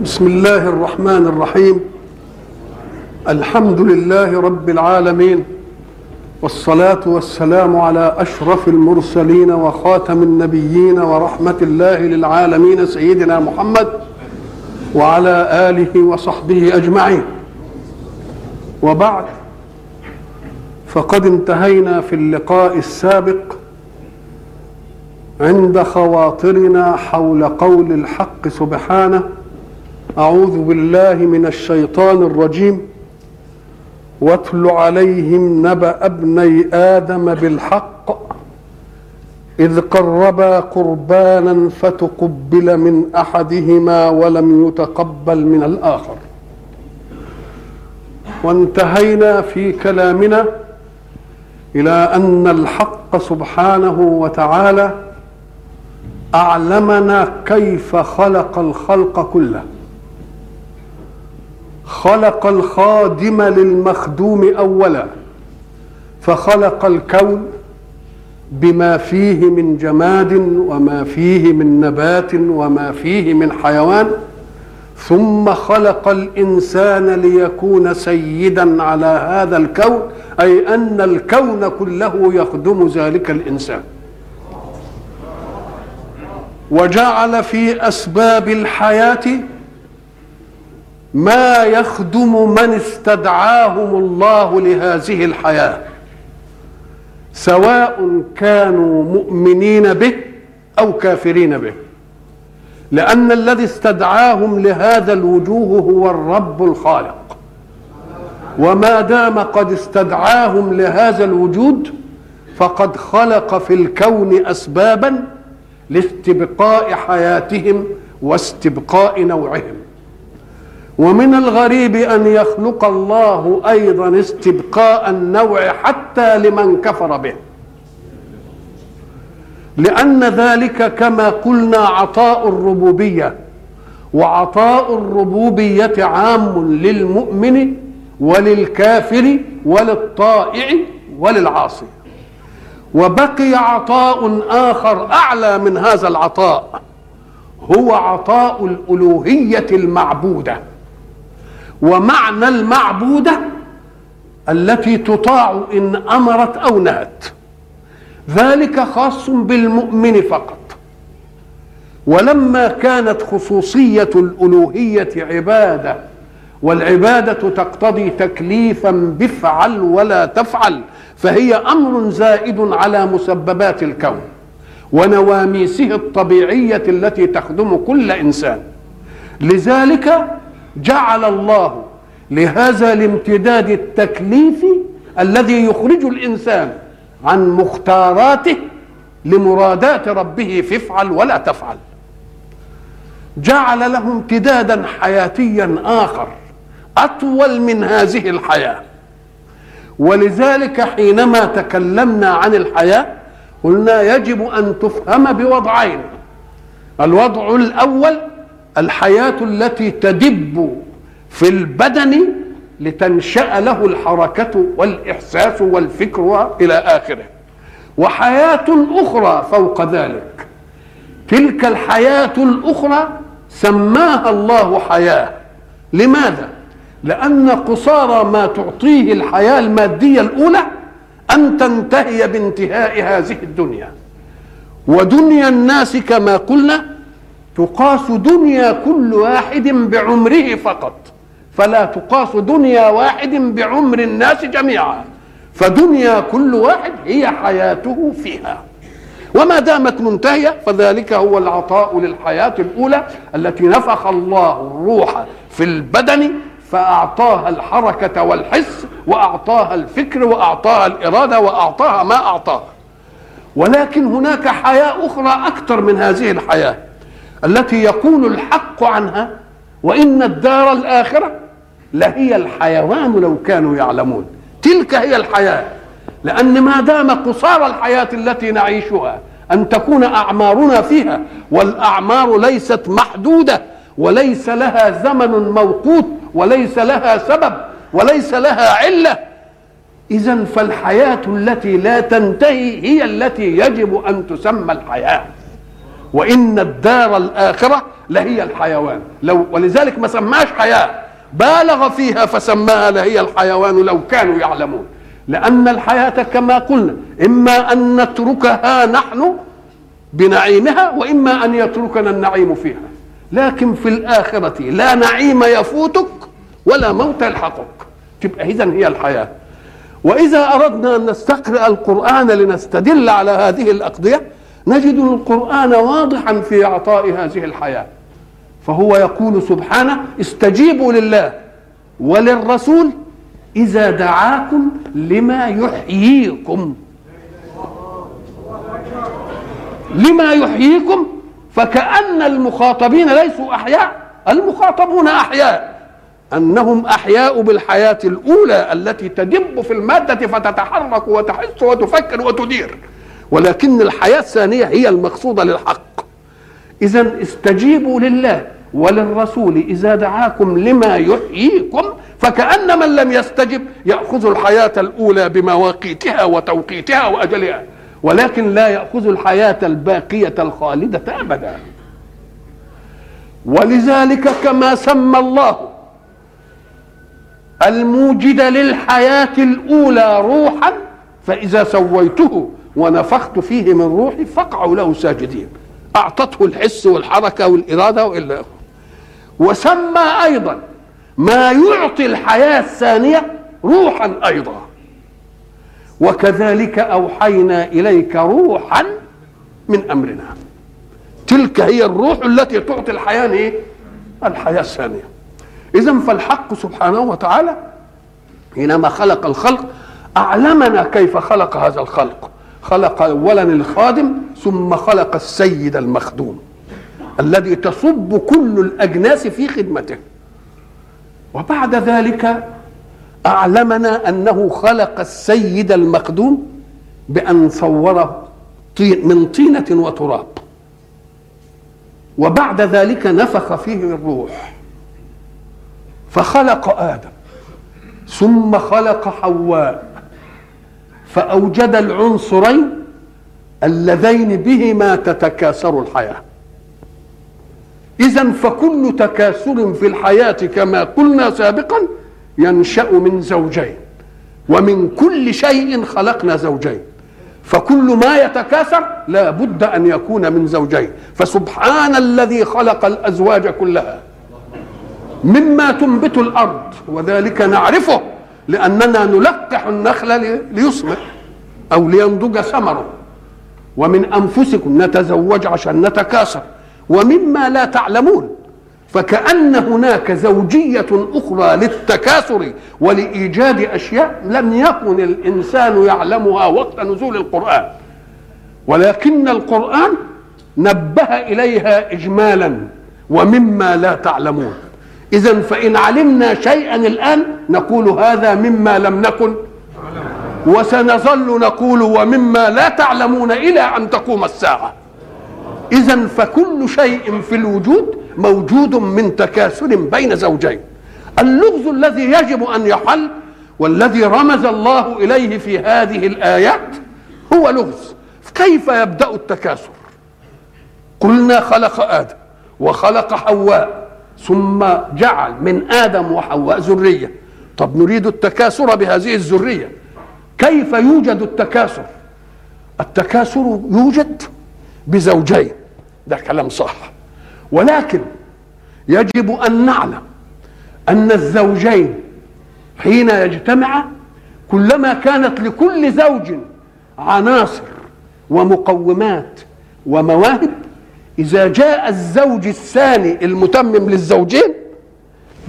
بسم الله الرحمن الرحيم. الحمد لله رب العالمين، والصلاة والسلام على أشرف المرسلين وخاتم النبيين ورحمة الله للعالمين سيدنا محمد وعلى آله وصحبه أجمعين، وبعد، فقد انتهينا في اللقاء السابق عند خواطرنا حول قول الحق سبحانه: أعوذ بالله من الشيطان الرجيم، واتل عليهم نبأ ابني آدم بالحق إذ قربا قربانا فتقبل من أحدهما ولم يتقبل من الآخر. وانتهينا في كلامنا إلى أن الحق سبحانه وتعالى أعلمنا كيف خلق الخلق كله، خلق الخادم للمخدوم أولا، فخلق الكون بما فيه من جماد وما فيه من نبات وما فيه من حيوان، ثم خلق الإنسان ليكون سيدا على هذا الكون، أي أن الكون كله يخدم ذلك الإنسان. وجعل في أسباب الحياة ما يخدم من استدعاهم الله لهذه الحياة، سواء كانوا مؤمنين به أو كافرين به، لأن الذي استدعاهم لهذا الوجوه هو الرب الخالق، وما دام قد استدعاهم لهذا الوجود فقد خلق في الكون أسبابا لاستبقاء حياتهم واستبقاء نوعهم. ومن الغريب أن يخلق الله أيضا استبقاء النوع حتى لمن كفر به، لأن ذلك كما قلنا عطاء الربوبية، وعطاء الربوبية عام للمؤمن وللكافر وللطائع وللعاصي. وبقي عطاء آخر أعلى من هذا العطاء، هو عطاء الألوهية المعبودة، ومعنى المعبودة التي تطاع إن أمرت أو نهت، ذلك خاص بالمؤمن فقط. ولما كانت خصوصية الألوهية عبادة، والعبادة تقتضي تكليفا بفعل ولا تفعل، فهي أمر زائد على مسببات الكون ونواميسه الطبيعية التي تخدم كل إنسان، لذلك جعل الله لهذا الامتداد التكليفي الذي يخرج الإنسان عن مختاراته لمرادات ربه فافعل ولا تفعل، جعل له امتدادا حياتيا آخر أطول من هذه الحياة. ولذلك حينما تكلمنا عن الحياة قلنا يجب أن تفهم بوضعين: الوضع الأول الحياة التي تدب في البدن لتنشأ له الحركة والإحساس والفكر إلى آخره، وحياة أخرى فوق ذلك. تلك الحياة الأخرى سماها الله حياة، لماذا؟ لأن قصارى ما تعطيه الحياة المادية الأولى أن تنتهي بانتهاء هذه الدنيا، ودنيا الناس كما قلنا تقاس دنيا كل واحد بعمره فقط، فلا تقاس دنيا واحد بعمر الناس جميعا، فدنيا كل واحد هي حياته فيها، وما دامت منتهية فذلك هو العطاء للحياة الأولى التي نفخ الله الروح في البدن فأعطاها الحركة والحس وأعطاها الفكر وأعطاها الإرادة وأعطاها ما أعطاها. ولكن هناك حياة أخرى أكثر من هذه الحياة التي يقول الحق عنها: وإن الدار الآخرة لهي الحيوان لو كانوا يعلمون. تلك هي الحياة، لأن ما دام قصار الحياة التي نعيشها أن تكون أعمارنا فيها، والأعمار ليست محدودة وليس لها زمن موقوت وليس لها سبب وليس لها علة، إذن فالحياة التي لا تنتهي هي التي يجب أن تسمى الحياة. وإن الدار الآخرة لهي الحيوان لو، ولذلك ما سماش حياة، بالغ فيها فسماها لهي الحيوان لو كانوا يعلمون. لأن الحياة كما قلنا إما أن نتركها نحن بنعيمها وإما أن يتركنا النعيم فيها، لكن في الآخرة لا نعيم يفوتك ولا موت يلحقك، تبقى إذن هي الحياة. وإذا أردنا أن نستقرأ القرآن لنستدل على هذه الأقضية نجد القرآن واضحا في إعطاء هذه الحياة، فهو يقول سبحانه: استجيبوا لله وللرسول إذا دعاكم لما يحييكم، لما يحييكم، فكأن المخاطبين ليسوا أحياء، المخاطبون أحياء، أنهم أحياء بالحياة الأولى التي تدب في المادة فتتحرك وتحس وتفكر وتدير، ولكن الحياة الثانية هي المقصودة للحق. إذن استجيبوا لله وللرسول إذا دعاكم لما يحييكم، فكأن من لم يستجب يأخذ الحياة الأولى بمواقيتها وتوقيتها وأجلها، ولكن لا يأخذ الحياة الباقية الخالدة أبدا. ولذلك كما سمى الله الموجد للحياة الأولى روحا، فإذا سويته ونفخت فيه من روحي فاقعوا له ساجدين، أعطته الحس والحركة والإرادة وإلا. وسمى أيضا ما يعطي الحياة الثانية روحا أيضا: وكذلك أوحينا إليك روحا من أمرنا. تلك هي الروح التي تعطي الحياة الحياة الثانية. إذن فالحق سبحانه وتعالى حينما خلق الخلق أعلمنا كيف خلق هذا الخلق، خلق أولا الخادم ثم خلق السيد المخدوم الذي تصب كل الأجناس في خدمته، وبعد ذلك أعلمنا أنه خلق السيد المخدوم بأن صوره من طينة وتراب، وبعد ذلك نفخ فيه من الروح فخلق آدم، ثم خلق حواء فأوجد العنصرين اللذين بهما تتكاثر الحياة. إذن فكل تكاثر في الحياة كما قلنا سابقا ينشأ من زوجين، ومن كل شيء خلقنا زوجين، فكل ما يتكاثر لا بد أن يكون من زوجين. فسبحان الذي خلق الأزواج كلها مما تنبت الأرض، وذلك نعرفه لأننا نلقح النخل ليصمر أو لينضج ثمره، ومن أنفسكم نتزوج عشان نتكاثر، ومما لا تعلمون. فكأن هناك زوجية أخرى للتكاثر ولإيجاد أشياء لم يكن الإنسان يعلمها وقت نزول القرآن، ولكن القرآن نبه إليها إجمالا: ومما لا تعلمون. إذن فإن علمنا شيئا الآن نقول هذا مما لم نكن، وسنظل نقول ومما لا تعلمون إلى أن تقوم الساعة. إذن فكل شيء في الوجود موجود من تكاثر بين زوجين. اللغز الذي يجب أن يحل والذي رمز الله إليه في هذه الآيات هو لغز كيف يبدأ التكاثر. قلنا خلق آدم وخلق حواء، ثم جعل من آدم وحواء ذرية. طب نريد التكاثر بهذه الذرية، كيف يوجد التكاثر؟ التكاثر يوجد بزوجين، ده كلام صح، ولكن يجب أن نعلم أن الزوجين حين يجتمع كلما كانت لكل زوج عناصر ومقومات ومواهب، إذا جاء الزوج الثاني المتمم للزوجين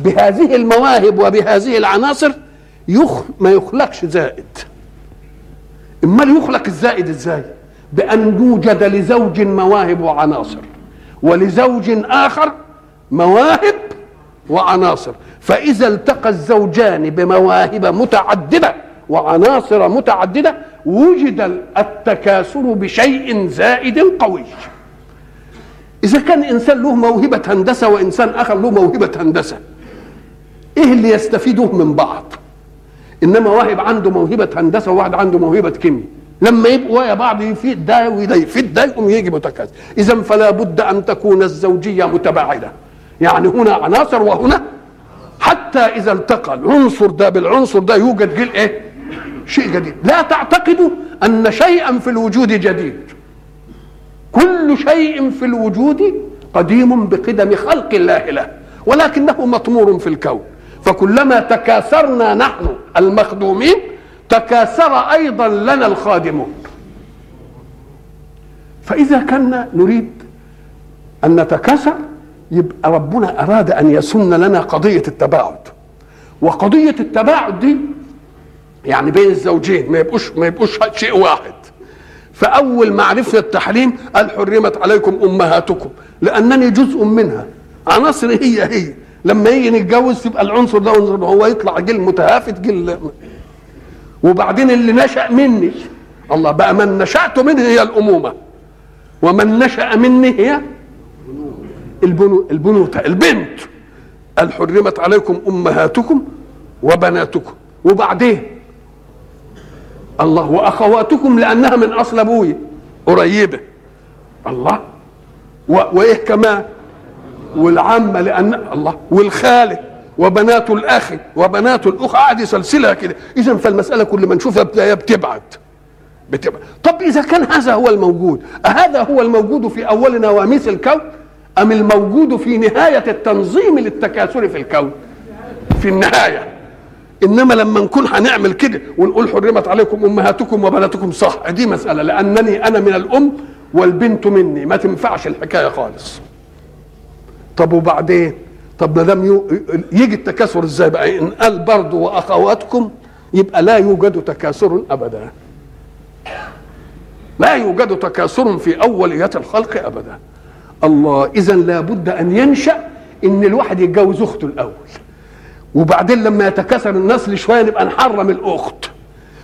بهذه المواهب وبهذه العناصر ما يخلقش زائد. أمال يخلق الزائد إزاي؟ بأن يوجد لزوج مواهب وعناصر ولزوج آخر مواهب وعناصر، فإذا التقى الزوجان بمواهب متعددة وعناصر متعددة وجد التكاثر بشيء زائد قوي. إذا كان إنسان له موهبة هندسة وإنسان آخر له موهبة هندسة، إيه اللي يستفيدوه من بعض؟ إنما واحد عنده موهبة هندسة وواحد عنده موهبة كيمياء، لما يبقوا ويا بعض يفيد ده ويفيد ده يقوم يجي متكاثر. اذا فلا بد ان تكون الزوجيه متباعده، يعني هنا عناصر وهنا، حتى اذا التقى العنصر ده بالعنصر ده يوجد جيل ايه؟ شيء جديد. لا تعتقدوا ان شيئا في الوجود جديد، كل شيء في الوجود قديم بقدم خلق الله له، ولكنه مطمور في الكون، فكلما تكاثرنا نحن المخدومين تكاثر ايضا لنا الخادمون. فاذا كنا نريد ان نتكاثر يبقى ربنا اراد ان يسن لنا قضيه التباعد، وقضيه التباعد دي يعني بين الزوجين ما يبقوش شيء واحد. فاول ما عرفنا التحريم قال حرمت عليكم امهاتكم، لانني جزء منها، عناصر هي لما يجي نتجوز يبقى العنصر ده هو يطلع جيل متهافت جيل. وبعدين اللي نشأ مني الله بقى، من نشأت منه هي الأمومة، ومن نشأ مني هي البنوتة البنت. قال حرمت عليكم أمهاتكم وبناتكم، وبعدين الله وأخواتكم لأنها من أصل أبوي قريبة الله، وإيه كمان والعمة لأن الله والخاله وبنات الاخ وبنات الاخ، عادي سلسله كده. اذا فالمساله كل ما نشوفها بتبعد. طب اذا كان هذا هو الموجود، هذا هو الموجود في اول نواميس الكون ام الموجود في نهايه التنظيم للتكاثر في الكون؟ في النهايه. انما لما نكون هنعمل كده ونقول حرمت عليكم امهاتكم وبناتكم، صح دي مساله، لانني انا من الام والبنت مني، ما تنفعش الحكايه خالص. طب وبعدين؟ طب ما دام يجي التكاثر ازاي بقى؟ ان قال برضه واخواتكم يبقى لا يوجد تكاثر ابدا، لا يوجد تكاثر في اوليات الخلق ابدا. الله، اذا لابد ان ينشا ان الواحد يتجوز اخته الاول، وبعدين لما يتكاثر النسل شويه نبقى نحرم الاخت،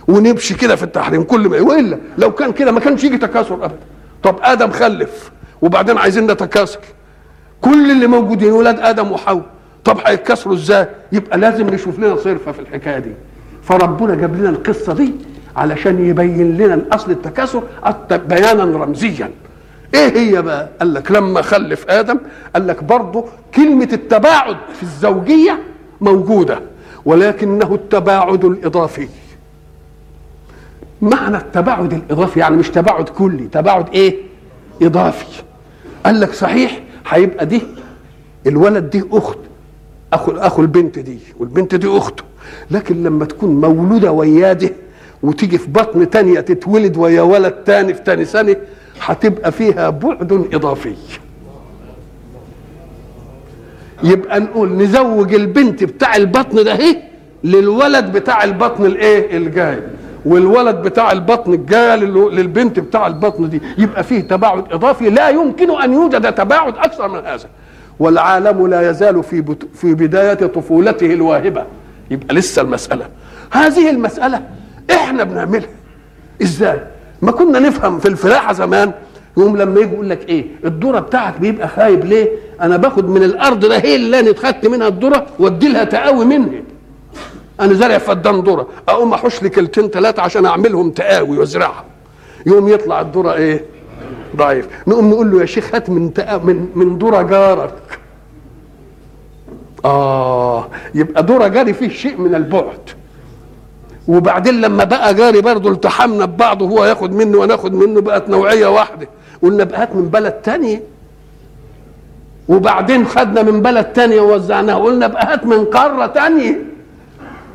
ونمشي كده في التحريم كل ما، والا لو كان كده ما كانش يجي تكاثر ابدا. طب ادم خلف وبعدين عايزين نتكاثر، كل اللي موجودين ولاد ادم وحواء، طب هيتكسروا ازاي؟ يبقى لازم نشوف لنا صرفه في الحكايه دي. فربنا جاب لنا القصه دي علشان يبين لنا الاصل التكاثر بيانا رمزيا. ايه هي بقى؟ قال لك لما خلف ادم قال لك برضه كلمه التباعد في الزوجيه موجوده، ولكنه التباعد الاضافي. معنى التباعد الاضافي يعني مش تباعد كلي، تباعد ايه؟ اضافي. قال لك صحيح هيبقى دي الولد دي اخت اخو البنت دي، والبنت دي اخته، لكن لما تكون مولوده وياه دي وتيجي في بطن تانية تتولد ويا ولد تاني في تاني سنه، هتبقى فيها بعد اضافي. يبقى نقول نزوج البنت بتاع البطن ده اهي للولد بتاع البطن الايه الجاي، والولد بتاع البطن الجايه للبنت بتاع البطن دي، يبقى فيه تباعد اضافي. لا يمكن ان يوجد تباعد اكثر من هذا. والعالم لا يزال في بدايه طفولته الواهبه. يبقى لسه المساله، هذه المساله احنا بنعملها ازاي؟ ما كنا نفهم في الفلاحه زمان، يوم لما يجي يقول لك ايه الذره بتاعك بيبقى خايب ليه؟ انا باخد من الارض ده هي اللي انا اتخدت منها الذره وادي لها تقاوي مني، انا زارع فدان ذره، اقوم احوش لي كلتين ثلاثه عشان اعملهم تقاوي وازرعها، يوم يطلع الذره ايه؟ ضعيف. نقوم نقول له يا شيخ هات من ذره جارك. يبقى ذره جاري فيه شيء من البعد. وبعدين لما بقى جاري برضه التحمنا ببعضه، هو ياخد مني وناخد منه، بقت نوعيه واحده، قلنا بقى هات من بلد ثانيه. وبعدين خدنا من بلد ثانيه ووزعناها، قلنا بقى هات من قاره ثانيه.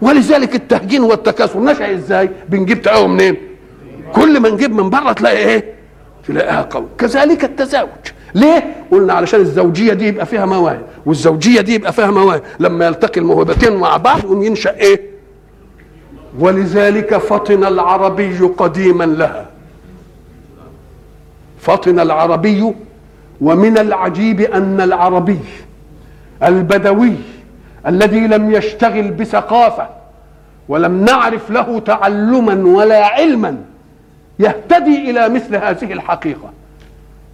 ولذلك التهجين والتكاثر نشأ ازاي؟ بنجيب تقاوي منين؟ كل ما نجيب من بره تلاقي ايه؟ تلاقيها قوي. كذلك التزاوج. ليه؟ قلنا علشان الزوجيه دي يبقى فيها مواهب، والزوجيه دي يبقى فيها مواهب، لما يلتقي الموهبتين مع بعض يقوم ينشأ ايه؟ ولذلك فطن العربي قديما لها. فطن العربي، ومن العجيب ان العربي البدوي الذي لم يشتغل بثقافة ولم نعرف له تعلما ولا علما يهتدي إلى مثل هذه الحقيقة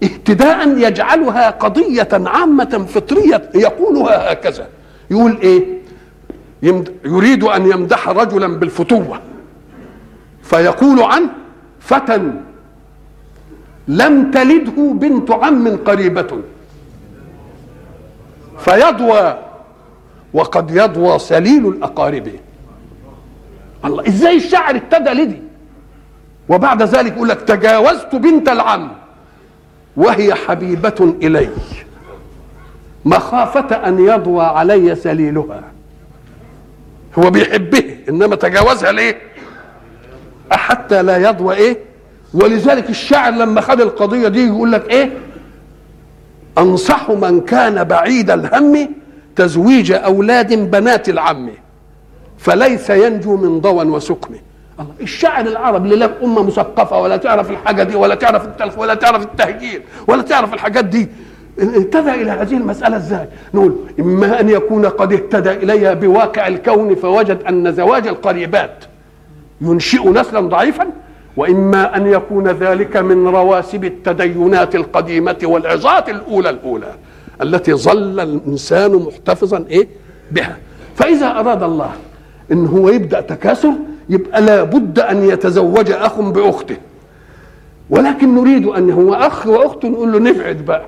اهتداء يجعلها قضية عامة فطرية. يقولها هكذا، يقول إيه؟ يريد أن يمدح رجلا بالفتوة فيقول عنه فتى لم تلده بنت عم قريبة فيضوى، وقد يضوى سليل الأقارب. الله، ازاي الشاعر ابتدى لدي وبعد ذلك يقول لك تجاوزت بنت العم وهي حبيبة إلي مخافة أن يضوى علي سليلها. هو بيحبه إنما تجاوزها ليه؟ حتى لا يضوى إيه؟ ولذلك الشاعر لما خد القضية دي يقول لك إيه؟ أنصح من كان بعيد الهم تزويج أولاد بنات العم فليس ينجو من ضوى وسقم. الشاعر العرب اللي لا أمة مثقفة ولا تعرف الحاجة دي ولا تعرف التلف ولا تعرف التهجير ولا تعرف الحاجات دي انتبه إلى هذه المسألة إزاي؟ نقول إما أن يكون قد اهتدى إليها بواقع الكون فوجد أن زواج القريبات ينشئ نسلا ضعيفا، وإما أن يكون ذلك من رواسب التدينات القديمة والعظات الأولى التي ظل الإنسان محتفظا إيه بها. فإذا أراد الله إن هو يبدأ تكاثر يبقى لابد أن يتزوج أخ بأخته، ولكن نريد أن هو أخ وأخته نقول له نبعد بقى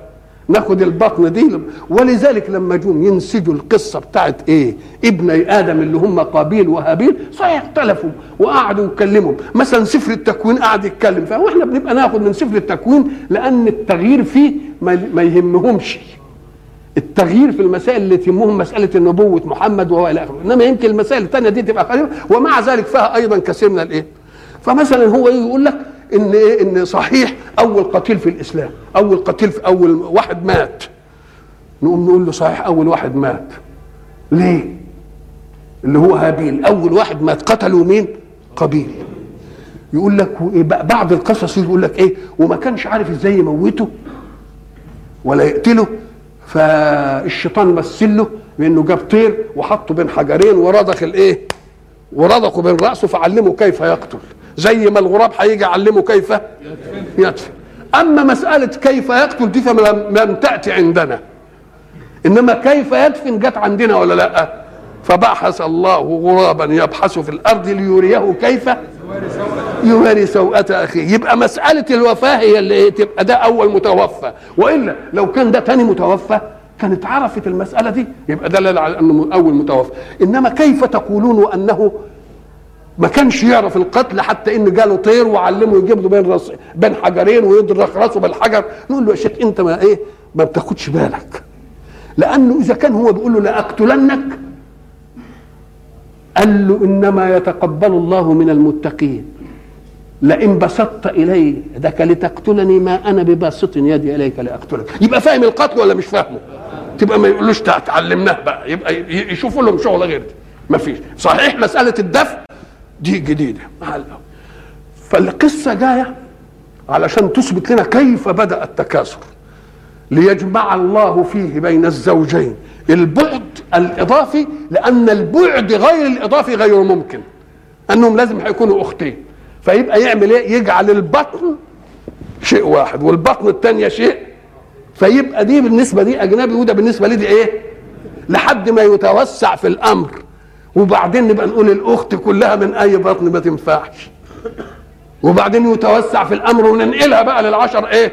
ناخد البطن دي. ولذلك لما جم ينسجوا القصة بتاعت إيه ابني آدم اللي هم قابيل وهابيل صحيح اختلفوا وقعدوا يتكلموا، مثلا سفر التكوين قعد يتكلم، فإحنا بنبقى ناخد من سفر التكوين لأن التغيير فيه ما يهمهمش، التغيير في المسائل اللي تهمهم مسألة النبوة محمد وهو إلى آخره، إنما يمكن المسائل الثانية دي تبقى قريبة ومع ذلك فيها أيضا كثير من الإيه. فمثلا هو يقول لك إن صحيح أول قتيل في الإسلام، أول قتيل في أول واحد مات، نقوم نقول له صحيح أول واحد مات ليه؟ اللي هو هابيل أول واحد مات، قتلوا مين؟ قابيل. يقول لك بعض القصص يقول لك إيه وما كانش عارف إزاي يموته ولا يقتله، فالشيطان مثل له بانه جاب طير وحطه بين حجرين ورضخ الايه ورضخه بين راسه فعلمه كيف يقتل، زي ما الغراب هيجي علمه كيف يدفن. اما مساله كيف يقتل دي فلم تاتي عندنا، انما كيف يدفن جت عندنا ولا لا؟ فبعث الله غرابا يبحث في الارض ليريه كيف يواري سوءة أخيه. يبقى مسألة الوفاة هي اللي تبقى ده أول متوفى، وإلا لو كان ده تاني متوفى كانت عرفت المسألة دي، يبقى ده على أنه أول متوفى. إنما كيف تقولون أنه ما كانش يعرف القتل حتى إن جاله طير وعلمه يجيب له بين حجرين ويضرخ راسه بالحجر؟ نقول له يا شيخ أنت ما بتاخدش بالك، لأنه إذا كان هو بيقول له لأقتلنك قال له إنما يتقبل الله من المتقين، لئن بسطت إلي يدك لتقتلني ما أنا بباسط يدي إليك لأقتلك. يبقى فاهم القتل ولا مش فاهمه؟ تبقى ما يقولوش تعلمناه بقى، يبقى يشوفوا لهم شغله غير دي مفيش. صحيح مسألة الدفن دي جديدة مع الأول، فالقصة جاية علشان تثبت لنا كيف بدأ التكاثر، ليجمع الله فيه بين الزوجين البعد الإضافي، لأن البعد غير الإضافي غير ممكن، أنهم لازم هيكونوا أختين، فيبقى يعمل ايه؟ يجعل البطن شيء واحد والبطن الثانيه شيء، فيبقى دي بالنسبه دي اجنبي وده بالنسبه لي دي ايه؟ لحد ما يتوسع في الامر، وبعدين نبقى نقول الاخت كلها من اي بطن ما تنفعش، وبعدين يتوسع في الامر وننقلها بقى للعشر ايه؟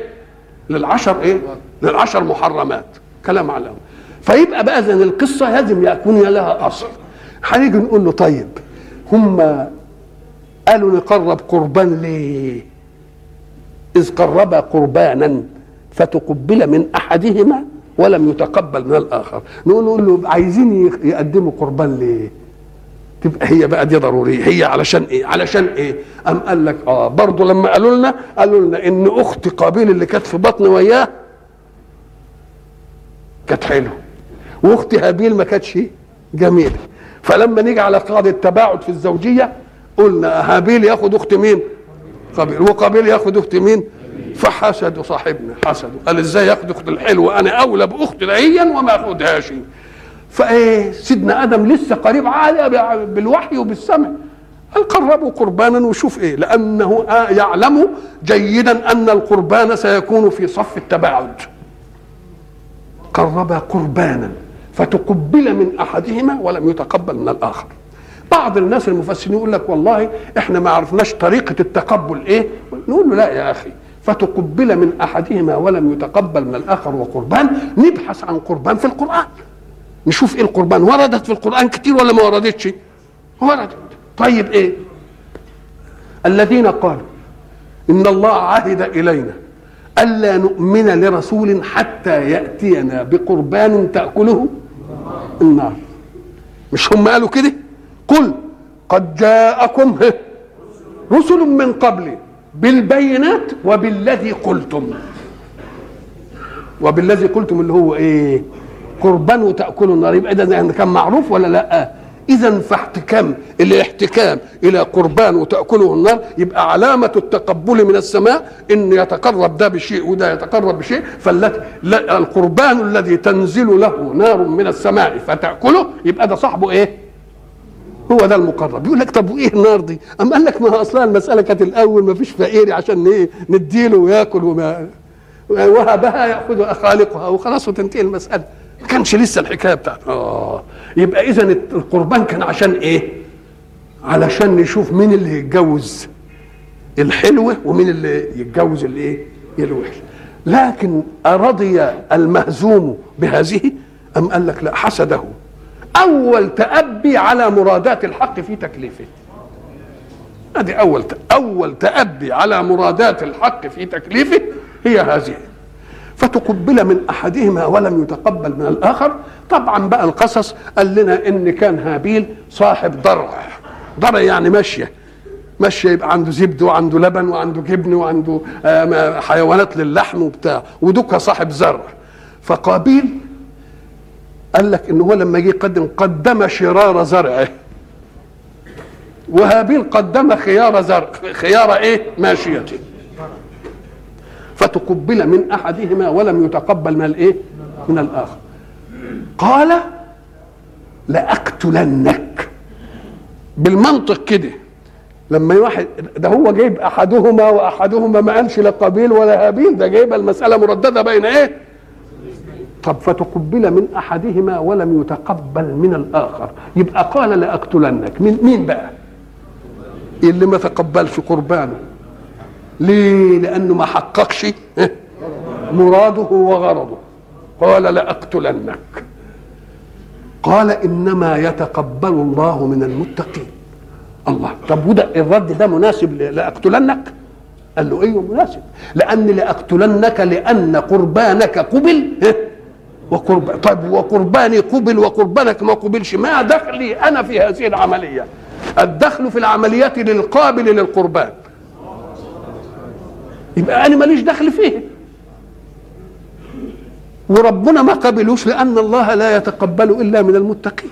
للعشر ايه؟ للعشر محرمات كلام على الأمر. فيبقى بقى اذن القصه لازم يكون لها اصل. هنيجي نقول له طيب هم قالوا نقرب قربان ليه؟ إذ قرب قربانا فتقبل من أحدهما ولم يتقبل من الآخر. نقول له عايزين يقدموا قربان ليه؟ تبقى هي بقى دي ضرورية، هي علشان إيه؟ علشان إيه؟ قام قال لك برضه لما قالوا لنا إن أخت قابيل اللي كانت في بطن وياه كانت حلوة، وأخت هابيل ما كانتش جميلة، فلما نيجي على قاعدة التباعد في الزوجية قلنا هابيل ياخد اخت مين؟ قابيل، وقابيل ياخد اخت مين؟ فحسدوا صاحبنا، حسدوا قال ازاي ياخد اخت الحلوه، انا اولى باخت ليا وما اخدهاش. فايه سيدنا ادم لسه قريب عالي بالوحي وبالسمع، قال قربوا قربانا وشوف ايه، لانه يعلم جيدا ان القربان سيكون في صف التباعد. قربا قربانا فتقبل من احدهما ولم يتقبل من الاخر. بعض الناس المفسرين يقول لك والله احنا ما عرفناش طريقه التقبل ايه، نقول له لا يا اخي، فتقبل من احدهما ولم يتقبل من الاخر وقربان، نبحث عن قربان في القران، نشوف ايه القربان، وردت في القران كتير ولا ما وردتش؟ وردت. طيب ايه؟ الذين قالوا ان الله عهد الينا الا نؤمن لرسول حتى ياتينا بقربان تاكله النار، مش هم قالوا كده؟ قل قد جاءكم رسل من قبلي بالبينات وبالذي قلتم، وبالذي قلتم اللي هو ايه؟ قربان وتأكلوا النار. يبقى ده كان معروف ولا لا؟ اذا فاحتكام الاحتكام الى قربان وتأكله النار يبقى علامة التقبل من السماء ان يتقرب ده بشيء وده يتقرب بشيء، فالقربان الذي تنزل له نار من السماء فتأكله يبقى ده صاحبه ايه؟ هو ده المقرب. يقول لك طب وايه النار دي؟ اما قال لك ما هو اصلا المساله كانت الاول ما فيش فقير عشان ايه نديله وياكل، وما وهبها ياخذها خالقها وخلاص وتنتهي المساله، ما كانش لسه الحكايه بتاعته. يبقى اذا القربان كان عشان ايه؟ علشان نشوف مين اللي يتجوز الحلوه ومين اللي يتجوز الايه؟ الوحش. لكن ارضي المهزوم بهذه ام قال لك لا، حسده اول تأبي على مرادات الحق في تكليفه. ادي اول تأبي على مرادات الحق في تكليفه هي هذه. فتقبل من احدهما ولم يتقبل من الاخر. طبعا بقى القصص قال لنا ان كان هابيل صاحب درع يعني ماشيه، يبقى عنده زبد وعنده لبن وعنده جبن وعنده حيوانات للحم وبتاع، ودوكا صاحب زرع. فقابيل قال لك ان هو لما جه قدم شرار زرعه، وهابيل قدم خيار زرع، خيار ايه؟ ماشيته. فتقبل من احدهما ولم يتقبل من الايه؟ من الاخر. قال لاقتلنك. بالمنطق كده لما واحد ده هو جايب احدهما واحدهما ما قالش لا قابيل ولا هابيل، ده جايب المساله مردده بين ايه؟ طب فتقبل من احدهما ولم يتقبل من الاخر، يبقى قال لاقتلنك. مين بقى اللي ما تقبلش قربانه؟ ليه؟ لانه ما حققش مراده وغرضه. قال لاقتلنك. قال انما يتقبل الله من المتقين. الله، طب وده الرد ده مناسب لاقتلنك؟ قال له ايه مناسب، لان لاقتلنك لان قربانك قبل طيب وقرباني قبل وقربانك ما قبلش، ما دخلي انا في هذه العمليه؟ الدخل في العمليه للقابل للقربان، يبقى انا ماليش دخل فيه، وربنا ما قبلوش لان الله لا يتقبل الا من المتقين،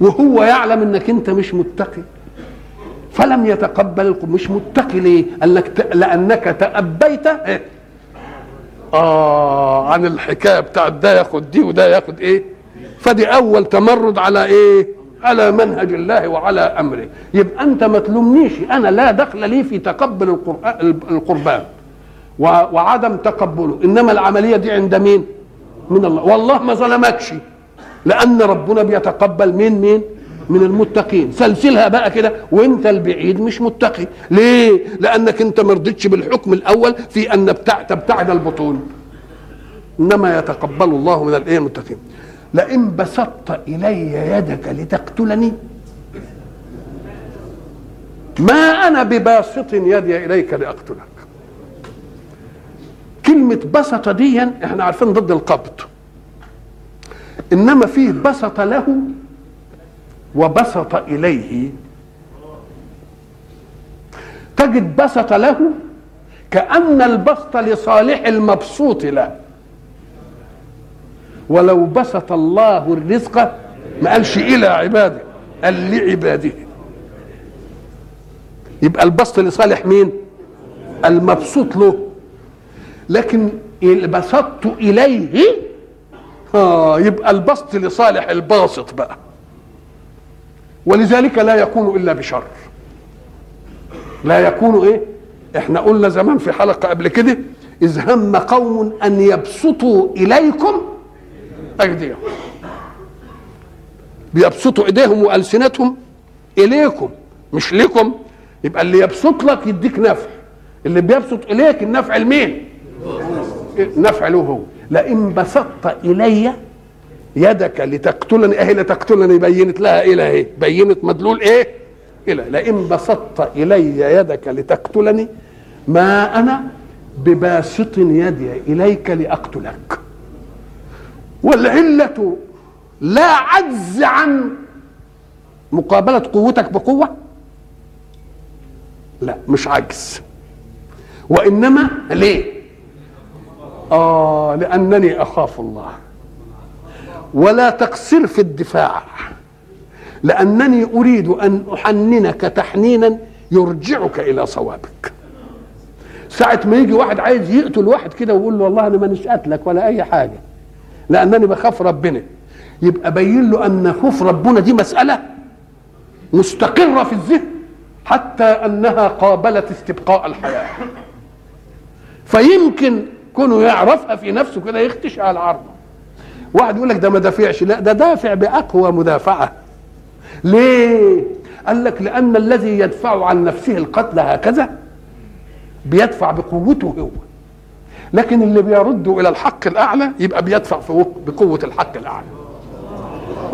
وهو يعلم انك انت مش متقي فلم يتقبل. مش متقي ليه؟ قال لك لانك تأبيت عن الحكايه بتاعت ده ياخد دي وده ياخد ايه. فدي اول تمرد على ايه؟ على منهج الله وعلى امره. يبقى انت ما تلومنيش، انا لا دخل لي في تقبل القربان وعدم تقبله، انما العمليه دي عند مين؟ من الله. والله ما ظلمكش لان ربنا بيتقبل مين من المتقين. سلسلها بقى كده وانت البعيد مش متقي. ليه؟ لانك انت ما رضيتش بالحكم الاول في ان تبتعد البطون. انما يتقبل الله من المتقين. لئن بسطت الي يدك لتقتلني ما انا بباسط يدي اليك لاقتلك. كلمه بسط دي احنا عارفين ضد القبض، انما فيه بسط له وبسط إليه. تجد بسط له كأن البسط لصالح المبسوط له، ولو بسط الله الرزق ما قالش إلى عباده، قال لعباده. يبقى البسط لصالح مين؟ المبسوط له. لكن البسطت إليه يبقى البسط لصالح الباسط بقى، ولذلك لا يكون الا بشر. لا يكون ايه؟ احنا قلنا زمان في حلقه قبل كده، اذ هم قوم ان يبسطوا اليكم ايديهم، بيبسطوا ايديهم والسنتهم اليكم مش لكم. يبقى اللي يبسط لك يديك نفع، اللي بيبسط اليك النفع لمين؟ نفع له هو. لئن بسطت الي يدك لتقتلني، اهي لتقتلني بينت لها الى اهي، بينت مدلول ايه؟ الى. لئن بسطت الي يدك لتقتلني ما انا بباسط يدي اليك لاقتلك. والعله لا عجز عن مقابله قوتك بقوه، لا مش عجز، وانما ليه؟ لانني اخاف الله، ولا تقصر في الدفاع، لانني اريد ان احننك تحنينا يرجعك الى صوابك. ساعه ما يجي واحد عايز يقتل واحد كده ويقول له والله انا مانيش قاتلك ولا اي حاجه لانني بخاف ربنا، يبقى بين له ان خوف ربنا دي مساله مستقره في الذهن حتى انها قابلت استبقاء الحياه، فيمكن كونه يعرفها في نفسه كده يختشى على العارضه. واحد يقول لك ده ما دافعش، لا ده دافع باقوى مدافعه. ليه؟ قال لك لان الذي يدفع عن نفسه القتل هكذا بيدفع بقوته هو، لكن اللي بيرده الى الحق الاعلى يبقى بيدفع بقوه الحق الاعلى.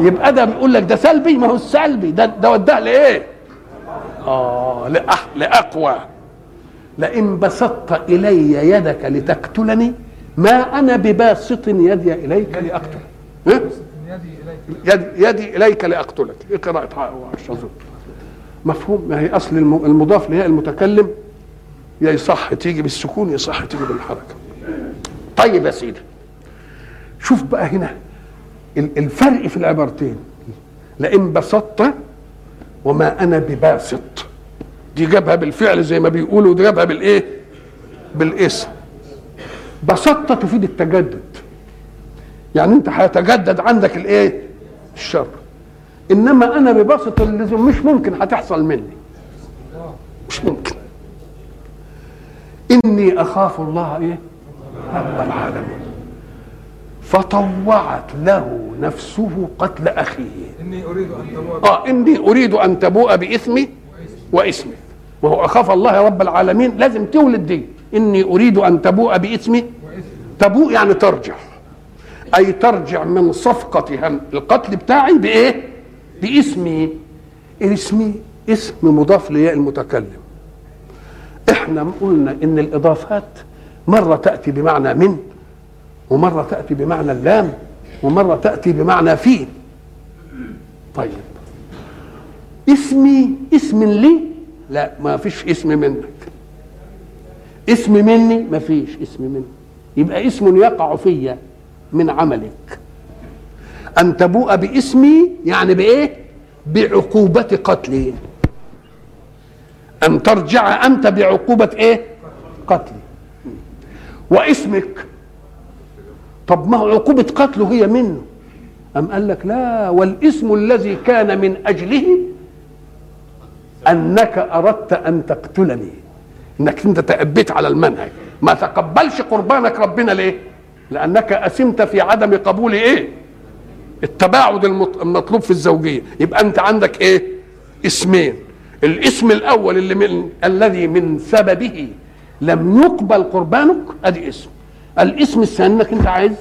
يبقى ده بيقول لك ده سلبي، ما هو السلبي ده وداه لايه؟ لاقوى. لئن بسطت الي يدك لتقتلني ما انا بباسط يدي اليك لاقتلك. يدي اليك لاقتلك، اقرا الشذوذ. مفهوم؟ ما هي اصل المضاف لياء المتكلم يصح تيجي بالسكون، يصح تيجي بالحركه. طيب يا سيدي، شوف بقى هنا الفرق في العبارتين، لئن بسطت وما انا بباسط. دي جابها بالفعل زي ما بيقولوا، دي جابها بالايه؟ بالاسم. بسطة تفيد التجدد، يعني انت هيتجدد عندك الايه؟ الشر. انما انا ببسط اللي مش ممكن هتحصل مني، مش ممكن. اني اخاف الله ايه؟ رب العالمين. فطوعت له نفسه قتل اخيه. اني اريد ان تبوء باسمي واسمه. وهو اخاف الله رب العالمين، لازم تولد دي، اني اريد ان تبوء باسمي. تبوء يعني ترجع، اي ترجع من صفقه القتل بتاعي بايه؟ باسمي. اسمي اسم مضاف لياء المتكلم. احنا قلنا ان الاضافات مره تاتي بمعنى من، ومره تاتي بمعنى اللام، ومره تاتي بمعنى في. طيب اسمي اسم لي؟ لا، ما فيش اسم منك. اسم مني؟ ما فيش اسم مني. يبقى اسم يقع فيا من عملك. ان تبوء باسمي يعني بايه؟ بعقوبة قتلي. ان ترجع انت بعقوبة ايه؟ قتلي. واسمك؟ طب ما هو عقوبة قتله هي منه. ام قال لك لا، والاسم الذي كان من اجله انك اردت ان تقتلني، انك انت تأبيت على المنهج، ما تقبلش قربانك ربنا. ليه؟ لانك اسمت في عدم قبول ايه؟ التباعد المطلوب في الزوجيه. يبقى انت عندك ايه؟ اسمين. الاسم الاول الذي من سببه لم يقبل قربانك، ادي اسم. الاسم الثاني انك انت عايز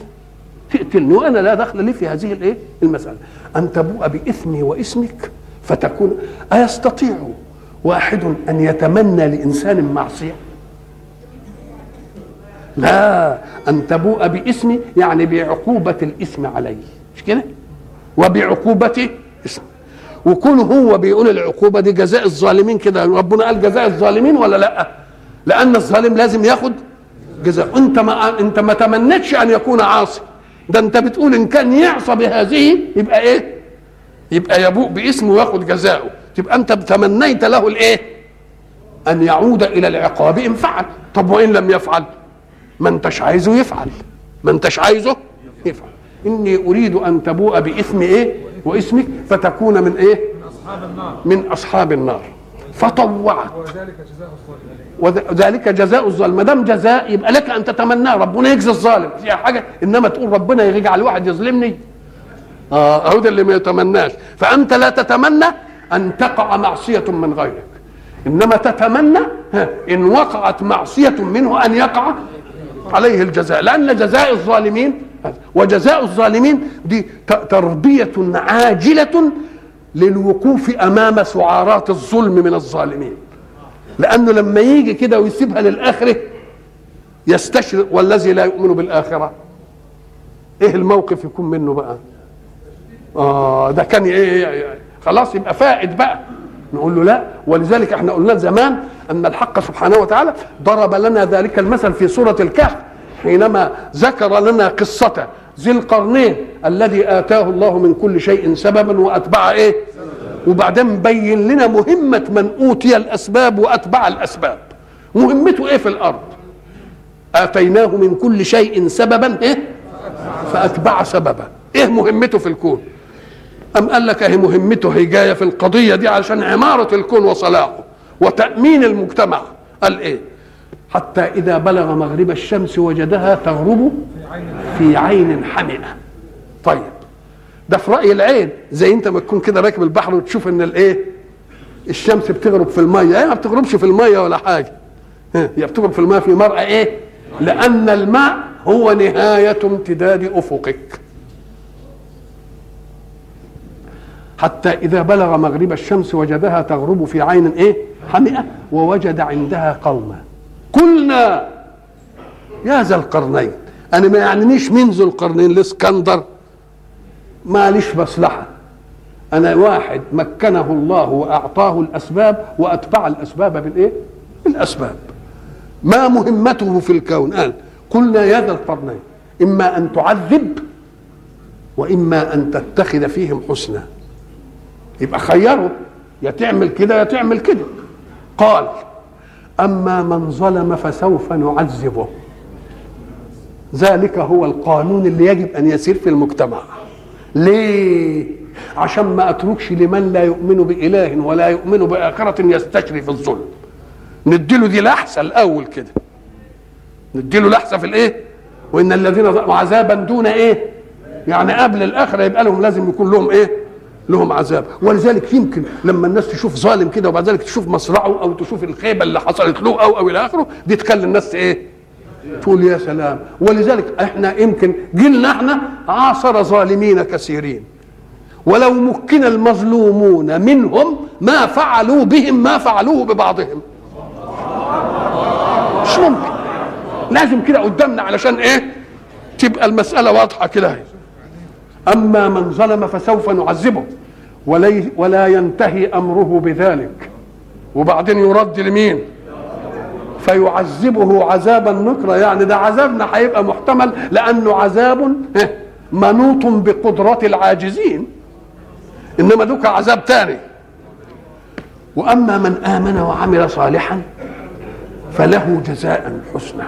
تقتلني، وانا لا دخل لي في هذه الايه؟ المساله. ان تبوء باثمي واسمك فتكون. أيستطيع واحد أن يتمنى لإنسان معصية؟ لا. أن تبوء باسمي يعني بعقوبة الاسم عليه، مش كده؟ وبعقوبة اسم. وكون هو بيقول العقوبة دي جزاء الظالمين كده، ربنا قال جزاء الظالمين ولا لأ؟ لأن الظالم لازم ياخد جزاء. أنت ما تمنتش أن يكون عاصي، ده أنت بتقول إن كان يعصى بهذه يبقى إيه؟ يبقى يبوء باسمه وياخد جزاؤه. تبقى انت تمنيت له الايه؟ ان يعود الى العقاب ان فعل. طب وان لم يفعل؟ ما انتش عايزه يفعل، ما انتش عايزه يفعل. اني اريد ان تبوء باثم ايه؟ واسمك فتكون من ايه؟ من اصحاب النار. فطوعت. وذلك جزاء الظالم. ما دام جزاء يبقى لك ان تتمناه، ربنا يجزي الظالم في حاجه، انما تقول ربنا يجعل واحد يظلمني، اهو ده اللي ما يتمناش. فانت لا تتمنى أن تقع معصية من غيرك، إنما تتمنى إن وقعت معصية منه أن يقع عليه الجزاء، لأن جزاء الظالمين دي تربية عاجلة للوقوف أمام سعارات الظلم من الظالمين، لأنه لما يجي كده ويسيبها للآخرة يستشرق، والذي لا يؤمن بالآخرة إيه الموقف يكون منه بقى؟ ده كان إيه خلاص يبقى فائد بقى، نقول له لا. ولذلك احنا قلنا زمان أن الحق سبحانه وتعالى ضرب لنا ذلك المثل في سورة الكهف حينما ذكر لنا قصة ذي القرنين الذي آتاه الله من كل شيء سببا وأتبع إيه، وبعدين بين لنا مهمة من أوتي الأسباب وأتبع الأسباب، مهمته إيه في الأرض؟ آتيناه من كل شيء سببا إيه فأتبع سببا. إيه مهمته في الكون؟ أم قال لك هي مهمته هي جاية في القضية دي علشان عمارة الكون وصلاحه وتأمين المجتمع. قال إيه؟ حتى إذا بلغ مغرب الشمس وجدها تغرب في عين حمئة. طيب ده في رأي العين، زي أنت ما تكون كده راكب البحر وتشوف إن الإيه الشمس بتغرب في المية، هي ما بتغربش في المية ولا حاجة، هي بتغرب في المية في مرأة إيه؟ لأن الماء هو نهاية امتداد أفقك. حتى إذا بلغ مغرب الشمس وجدها تغرب في عين إيه حمئة ووجد عندها قوما قلنا يا ذا القرنين. أنا ما يعنيش مين ذو القرنين، الإسكندر ماليش مصلحة، أنا واحد مكنه الله وأعطاه الأسباب وأتبع الأسباب بالإيه الأسباب. ما مهمته في الكون؟ قال قلنا يا ذا القرنين إما أن تعذب وإما أن تتخذ فيهم حسنا، يبقى خيره يا تعمل كده يا تعمل كده. قال أما من ظلم فسوف نعذبه، ذلك هو القانون اللي يجب أن يسير في المجتمع. ليه؟ عشان ما أتركش لمن لا يؤمن بإله ولا يؤمن بآخرة يستشري في الظلم، نديله دي لحسة الأول كده، نديله لحسة في الإيه؟ وإن الذين ظلموا عذابا دون إيه؟ يعني قبل الآخرة يبقى لهم لازم يكون لهم إيه؟ لهم عذاب. ولذلك يمكن لما الناس تشوف ظالم كده وبعد ذلك تشوف مصرعه او تشوف الخيبه اللي حصلت له او الى اخره، دي تخلي الناس ايه؟ تقول يا سلام. ولذلك احنا يمكن جيلنا احنا عاصر ظالمين كثيرين، ولو مكن المظلومون منهم ما فعلوا بهم ما فعلوه ببعضهم، مش ممكن. لازم كده قدامنا علشان ايه؟ تبقى المساله واضحه كده. أما من ظلم فسوف نعذبه ولا ينتهي أمره بذلك، وبعدين يرد لمين؟ فيعذبه عذابا نكرا، يعني ده عذابنا هيبقى محتمل لأنه عذاب منوط بقدرة العاجزين، إنما دوك عذاب تاني. وأما من آمن وعمل صالحا فله جزاء حسنى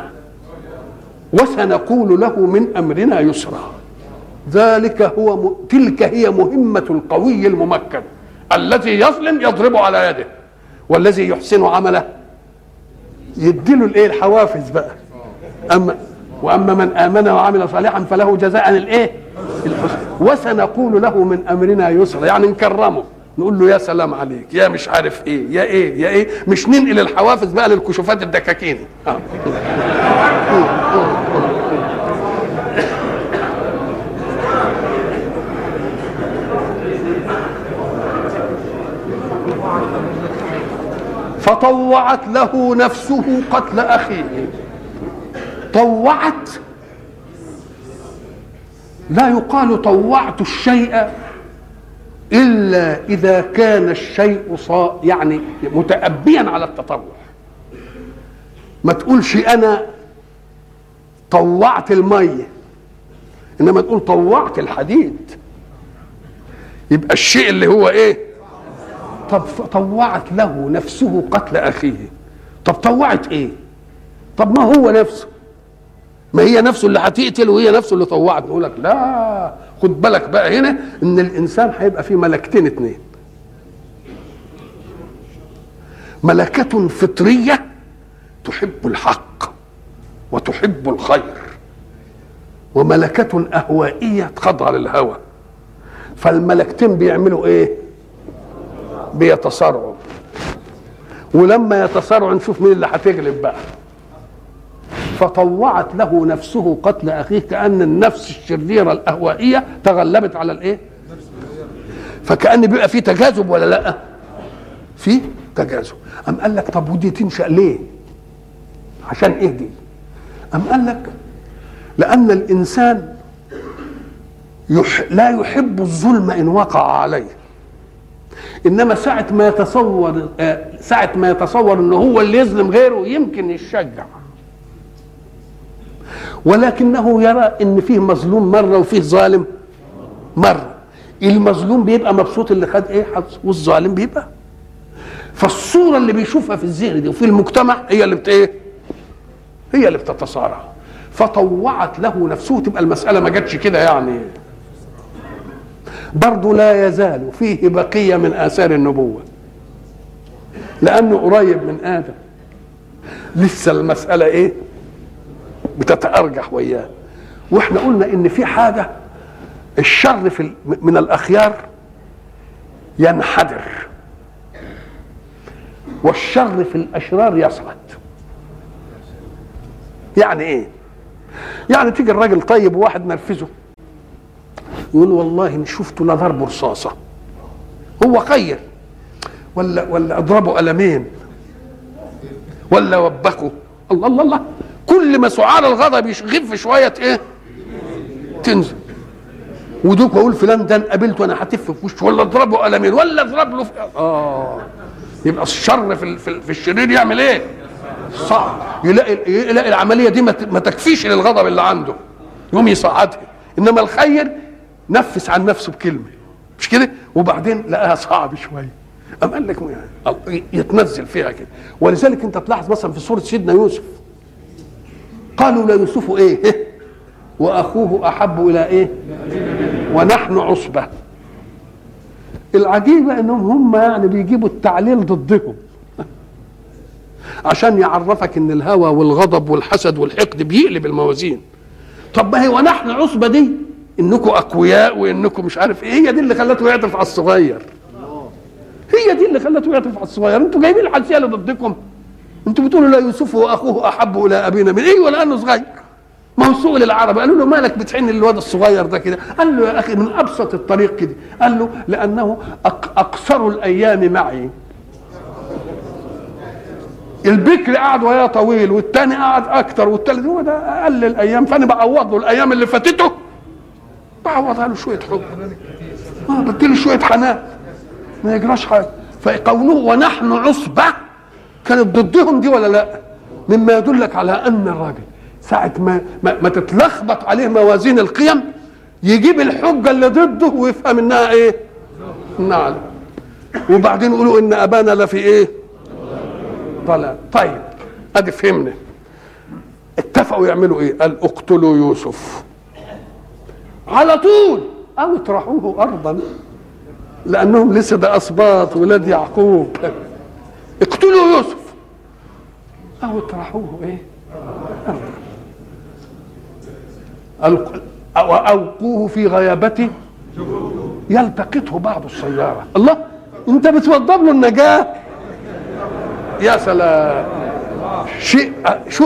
وسنقول له من أمرنا يسرا. ذلك هو تلك هي مهمة القوي الممكن، الذي يظلم يضرب على يده والذي يحسن عمله يديله الايه الحوافز بقى. واما من آمن وعمل صالحا فله جزاء الايه الحسنى وسنقول له من امرنا يسرا، يعني نكرمه نقول له يا سلام عليك يا مش عارف ايه يا ايه يا ايه، مش ننقل الحوافز بقى للكشوفات الدكاكين. فطوعت له نفسه قتل أخيه. طوعت لا يقال طوعت الشيء إلا إذا كان الشيء يعني متأبيا على التطوع. ما تقولش أنا طوعت المية، إنما تقول طوعت الحديد، يبقى الشيء اللي هو إيه؟ طب طوعت له نفسه قتل أخيه، طب طوعت إيه؟ طب ما هو نفسه، ما هي نفسه اللي هتقتل وهي نفسه اللي طوعت. نقول لك لا، خد بالك بقى هنا إن الإنسان هيبقى فيه ملكتين اتنين، ملكة فطرية تحب الحق وتحب الخير، وملكة أهوائية تخضع للهوى. فالملكتين بيعملوا إيه؟ بيتصارعوا، ولما يتصارعوا نشوف مين اللي هتغلب بقى. فطوعت له نفسه قتل اخيه، كأن النفس الشريرة الاهوائية تغلبت على الايه؟ فكأن بيبقى فيه تجاذب ولا لا؟ فيه تجاذب. قام قال لك طب ودي تنشأ ليه؟ عشان ايه دي؟ قام قال لك لأن الإنسان لا يحب الظلم إن وقع عليه، إنما ساعة ما يتصور إن هو اللي يظلم غيره يمكن يشجع، ولكنه يرى إن فيه مظلوم مرة وفيه ظالم مرة. المظلوم بيبقى مبسوط اللي خد إيه حظ، والظالم بيبقى. فالصورة اللي بيشوفها في الذهن دي وفي المجتمع هي اللي بتتصارع. فطوعت له نفسه، تبقى المسألة ما جاتش كده يعني. برضه لا يزال فيه بقية من آثار النبوة، لأنه قريب من آدم، لسه المسألة إيه؟ بتتأرجح وياه. وإحنا قلنا إن في حاجة الشر من الأخيار ينحدر، والشر في الأشرار يصعد. يعني إيه؟ يعني تيجي الراجل طيب وواحد نرفزه يقول والله ان شفته لا ضربه رصاصه، هو خير، ولا اضربه قلمين، ولا وبخه، الله الله الله. كل ما سعال الغضب يخف شويه ايه تنزل. ودوك اقول فلان ده انا قابلته وانا هتف في وشه، ولا اضربه قلمين، ولا اضرب له في... يبقى الشر في الشرير يعمل ايه؟ صعب. يلاقي العمليه دي ما تكفيش للغضب اللي عنده، يقوم يصعدها. انما الخير نفس عن نفسه بكلمه، مش كده؟ وبعدين لقاها صعب شويه، قام قال لك يتنزل فيها كده. ولذلك انت تلاحظ مثلا في سوره سيدنا يوسف، قالوا ليوسف ايه واخوه احب الى ايه ونحن عصبه. العجيبه انهم هم يعني بيجيبوا التعليل ضدهم عشان يعرفك ان الهوى والغضب والحسد والحقد بيقلب الموازين. طب ما هي ونحن عصبه دي انكم اقوياء وانكم مش عارف ايه، هي دي اللي خلته يعطف على الصغير، انتوا جايبين الحساسيه اللي ضدكم. انتوا بتقولوا لا يوسف واخوه احب الى ابينا من ايه ولانه صغير. منسوق للعرب قالوا له مالك بتحن للواد الصغير ده كده؟ قال له يا اخي من ابسط الطريق كده، قال له لانه اقصر الايام معي. البكر قعد وياه طويل، والتاني قعد اكتر، والتالت هو ده اقل الايام، فانا بعوض له الايام اللي فاتته، بعوضها له شويه حب، بديله شويه حنان، ما يجراش حاجه. فقوله ونحن عصبه كانت ضدهم دي ولا لا؟ مما يدلك على ان الراجل ساعه ما تتلخبط عليه موازين القيم يجيب الحجه اللي ضده ويفهم انها ايه؟ نعم. وبعدين يقولوا ان ابانا لفي ايه؟ طيب ادي فهمنا. اتفقوا يعملوا ايه؟ قال اقتلوا يوسف على طول او اطرحوه ارضا، لانهم لسه ده اسباط ولاد يعقوب. اقتلوا يوسف او اطرحوه ايه ارضا، او اوقوه في غيابته يلتقطه بعض السياره. الله، انت بتوضب له النجاه؟ يا سلام، شيء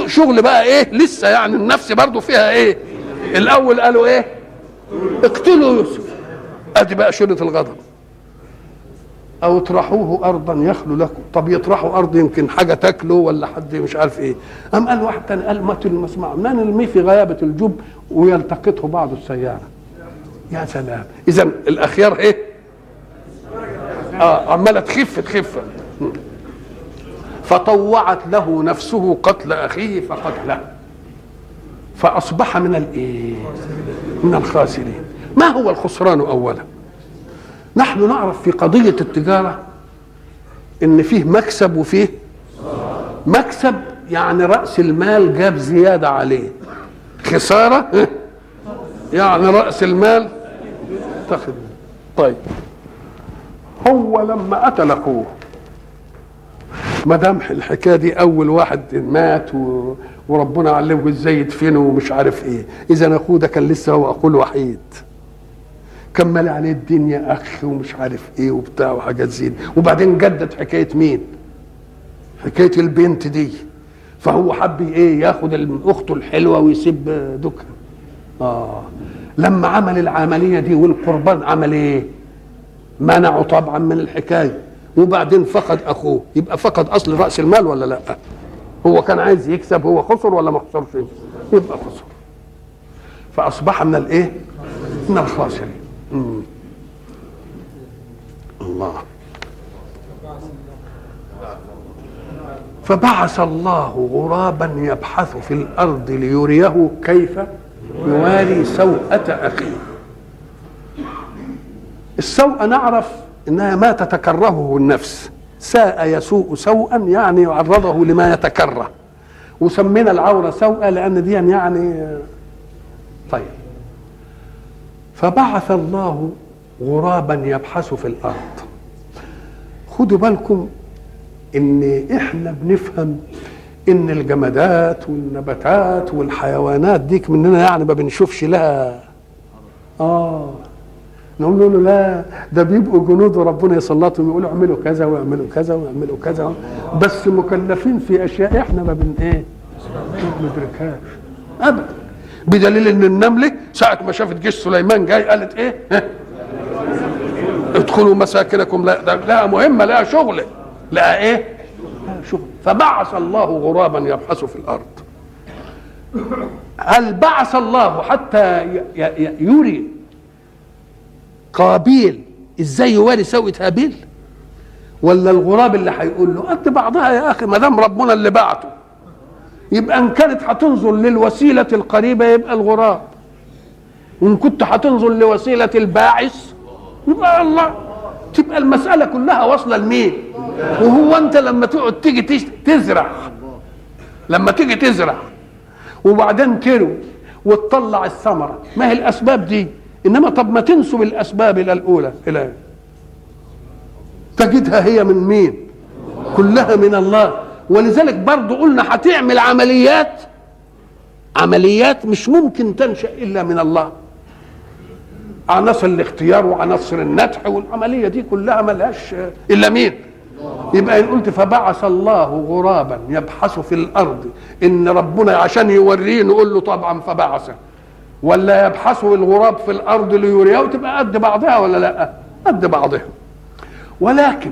شغل بقى ايه لسه يعني. النفس برضو فيها ايه؟ الاول قالوا ايه؟ اقتلوا يوسف، ادي بقى شدة الغضب. او اطرحوه ارضا يخلو لكم. طب يطرحوا ارض يمكن حاجه تاكله ولا حد مش عارف ايه. قام قال واحد تاني قال ما المسمع ما نرميه في غيابه الجب ويلتقطه بعض السياره. يا سلام، اذا الاخيار ايه؟ عماله تخف. فطوعت له نفسه قتل اخيه فقتله، فاصبح من الايه؟ من الخاسرين. ما هو الخسران اولا؟ نحن نعرف في قضيه التجاره ان فيه مكسب وفيه مكسب، يعني راس المال جاب زياده عليه. خساره يعني راس المال تاخد. طيب هو لما قتل اخوه، مدام الحكايه دي اول واحد مات وربنا علمه ازاي يدفنه ومش عارف ايه، اذا اخوه ده كان لسه هو اخوه الوحيد، كمل عليه الدنيا اخ ومش عارف ايه وبتاع وحاجات زي دي. وبعدين جدد حكايه مين؟ حكايه البنت دي. فهو حب ايه؟ ياخد اخته الحلوه ويسيب دوكها. لما عمل العمليه دي والقربان عمل ايه؟ منعه طبعا من الحكايه. وبعدين فقد اخوه، يبقى فقد اصل راس المال ولا لا؟ هو كان عايز يكسب، هو خسر ولا ما خسرش؟ يبقى خسر. فاصبح من الايه؟ من الخاسرين. الله. فبعث الله غرابا يبحث في الارض ليريه كيف يواري سوءة اخيه. السوءة نعرف انها ما تتكرهه النفس، ساء يسوء سوءا يعني يعرضه لما يتكره، وسمينا العورة سوءة لان دي يعني طيب. فبعث الله غرابا يبحث في الارض. خدوا بالكم ان احنا بنفهم ان الجمادات والنباتات والحيوانات ديك مننا يعني ما بنشوفش لها. نقول له لا ده بيبقوا جنود وربنا يسلطهم، يقولوا اعملوا كذا واعملوا كذا واعملوا كذا، بس مكلفين في اشياء احنا ما بن ايه ما بندركهاش ابدا. بدليل ان النمله ساعه ما شافت جيش سليمان جاي قالت ايه؟ ادخلوا مساكنكم. لا مهمه، لا شغله، لا ايه؟ شغل. فبعث الله غرابا يبحث في الارض. هل بعث الله حتى يري قابيل ازاي يواري سوءة هابيل؟ ولا الغراب اللي هيقول له قد بعضها يا اخي ما دام ربنا اللي بعته؟ يبقى ان كانت هتنظر للوسيله القريبه يبقى الغراب، وان كنت هتنظر لوسيله الباعث يبقى الله. تبقى المساله كلها واصله لمين؟ وهو انت لما تقعد تيجي تزرع، لما تيجي تزرع وبعدين تروي وتطلع الثمره، ما هي الاسباب دي؟ انما طب ما تنسب الاسباب الى الاولى الى تجدها هي من مين؟ كلها من الله. ولذلك برضو قلنا هتعمل عمليات مش ممكن تنشا الا من الله. عناصر الاختيار وعناصر النتح والعمليه دي كلها ملهاش الا مين؟ يبقى ان قلت فبعث الله غرابا يبحث في الارض، ان ربنا عشان يوريه نقول له طبعا فبعثه، ولا يبحثوا الغراب في الارض ليريه وتبقى قد بعضها ولا لا؟ قد بعضها. ولكن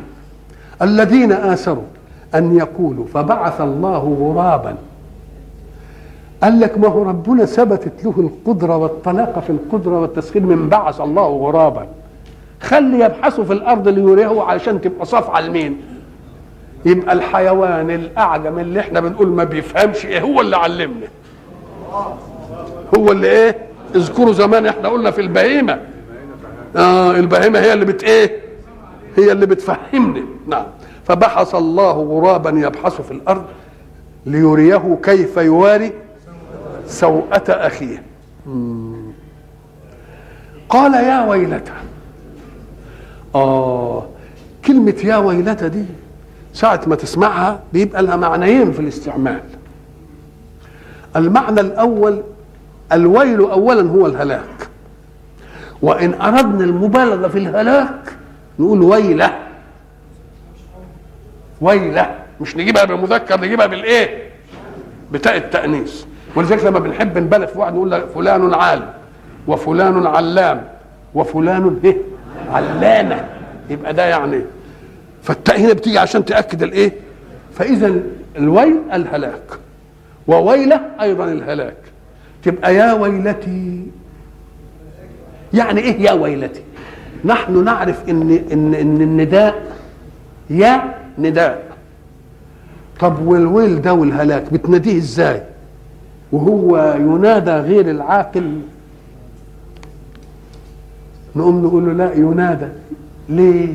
الذين آثروا ان يقولوا فبعث الله غرابا، قال لك ما هو ربنا ثبتت له القدره والطلاقه في القدره والتسخير من بعث الله غرابا، خلي يبحثوا في الارض ليريه علشان تبقى صافعه لمين؟ يبقى الحيوان الاعجم اللي احنا بنقول ما بيفهمش ايه هو اللي علمنا، هو اللي ايه؟ اذكروا زمان احنا قلنا في البهيمه، البهيمه هي اللي بت ايه؟ هي اللي بتفهمني. نعم. فبحث الله غرابا يبحث في الارض ليريه كيف يواري سوءة اخيه. قال يا ويلتى. كلمه يا ويلتى دي ساعه ما تسمعها بيبقى لها معنيين في الاستعمال. المعنى الاول الويل اولا هو الهلاك، وان اردنا المبالغه في الهلاك نقول ويله ويله، مش نجيبها بالمذكر، نجيبها بالايه؟ بتاء التانيث. ولذلك لما بنحب نبالغ في واحد نقول له فلان عالم وفلان علام وفلان علانه، يبقى ده يعني فالتاء هنا بتيجي عشان تاكد الايه. فاذا الويل الهلاك، وويله ايضا الهلاك. تبقى يا ويلتي يعني ايه يا ويلتي؟ نحن نعرف ان النداء يا نداء. طب والويل ده والهلاك بتناديه ازاي وهو ينادى غير العاقل؟ نقوم نقول له لا ينادى ليه؟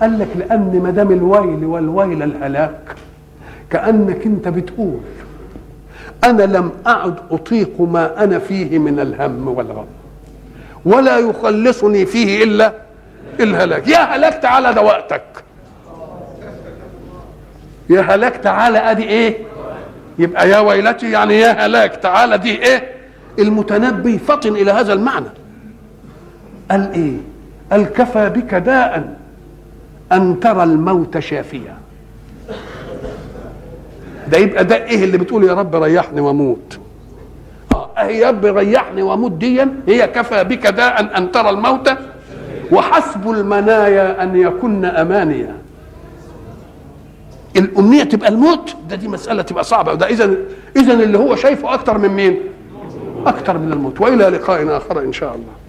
قال لك لان ما دام الويل والويل الهلاك كانك انت بتقول أنا لم أعد أطيق ما أنا فيه من الهم والغم، ولا يخلصني فيه إلا الهلاك. يا هلاك تعالى ده وقتك، يا هلاك تعالى أدي إيه؟ يبقى يا ويلتي يعني يا هلاك تعالى دي إيه؟ المتنبي فطن إلى هذا المعنى، قال ايه؟ قال كفى بك داء ان ترى الموت شافيا. ده يبقى ده ايه اللي بتقول يا رب ريحني واموت؟ يا رب ريحني واموت دي هي كفى بك داء ان ترى الموت وحسب المنايا ان يكن امانيا. الامنيه تبقى الموت، ده دي مساله تبقى صعبه، وده اذا اللي هو شايفه اكتر من مين؟ اكتر من الموت. والى لقاء اخر ان شاء الله.